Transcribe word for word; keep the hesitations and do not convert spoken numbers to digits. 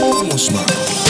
Almost smile.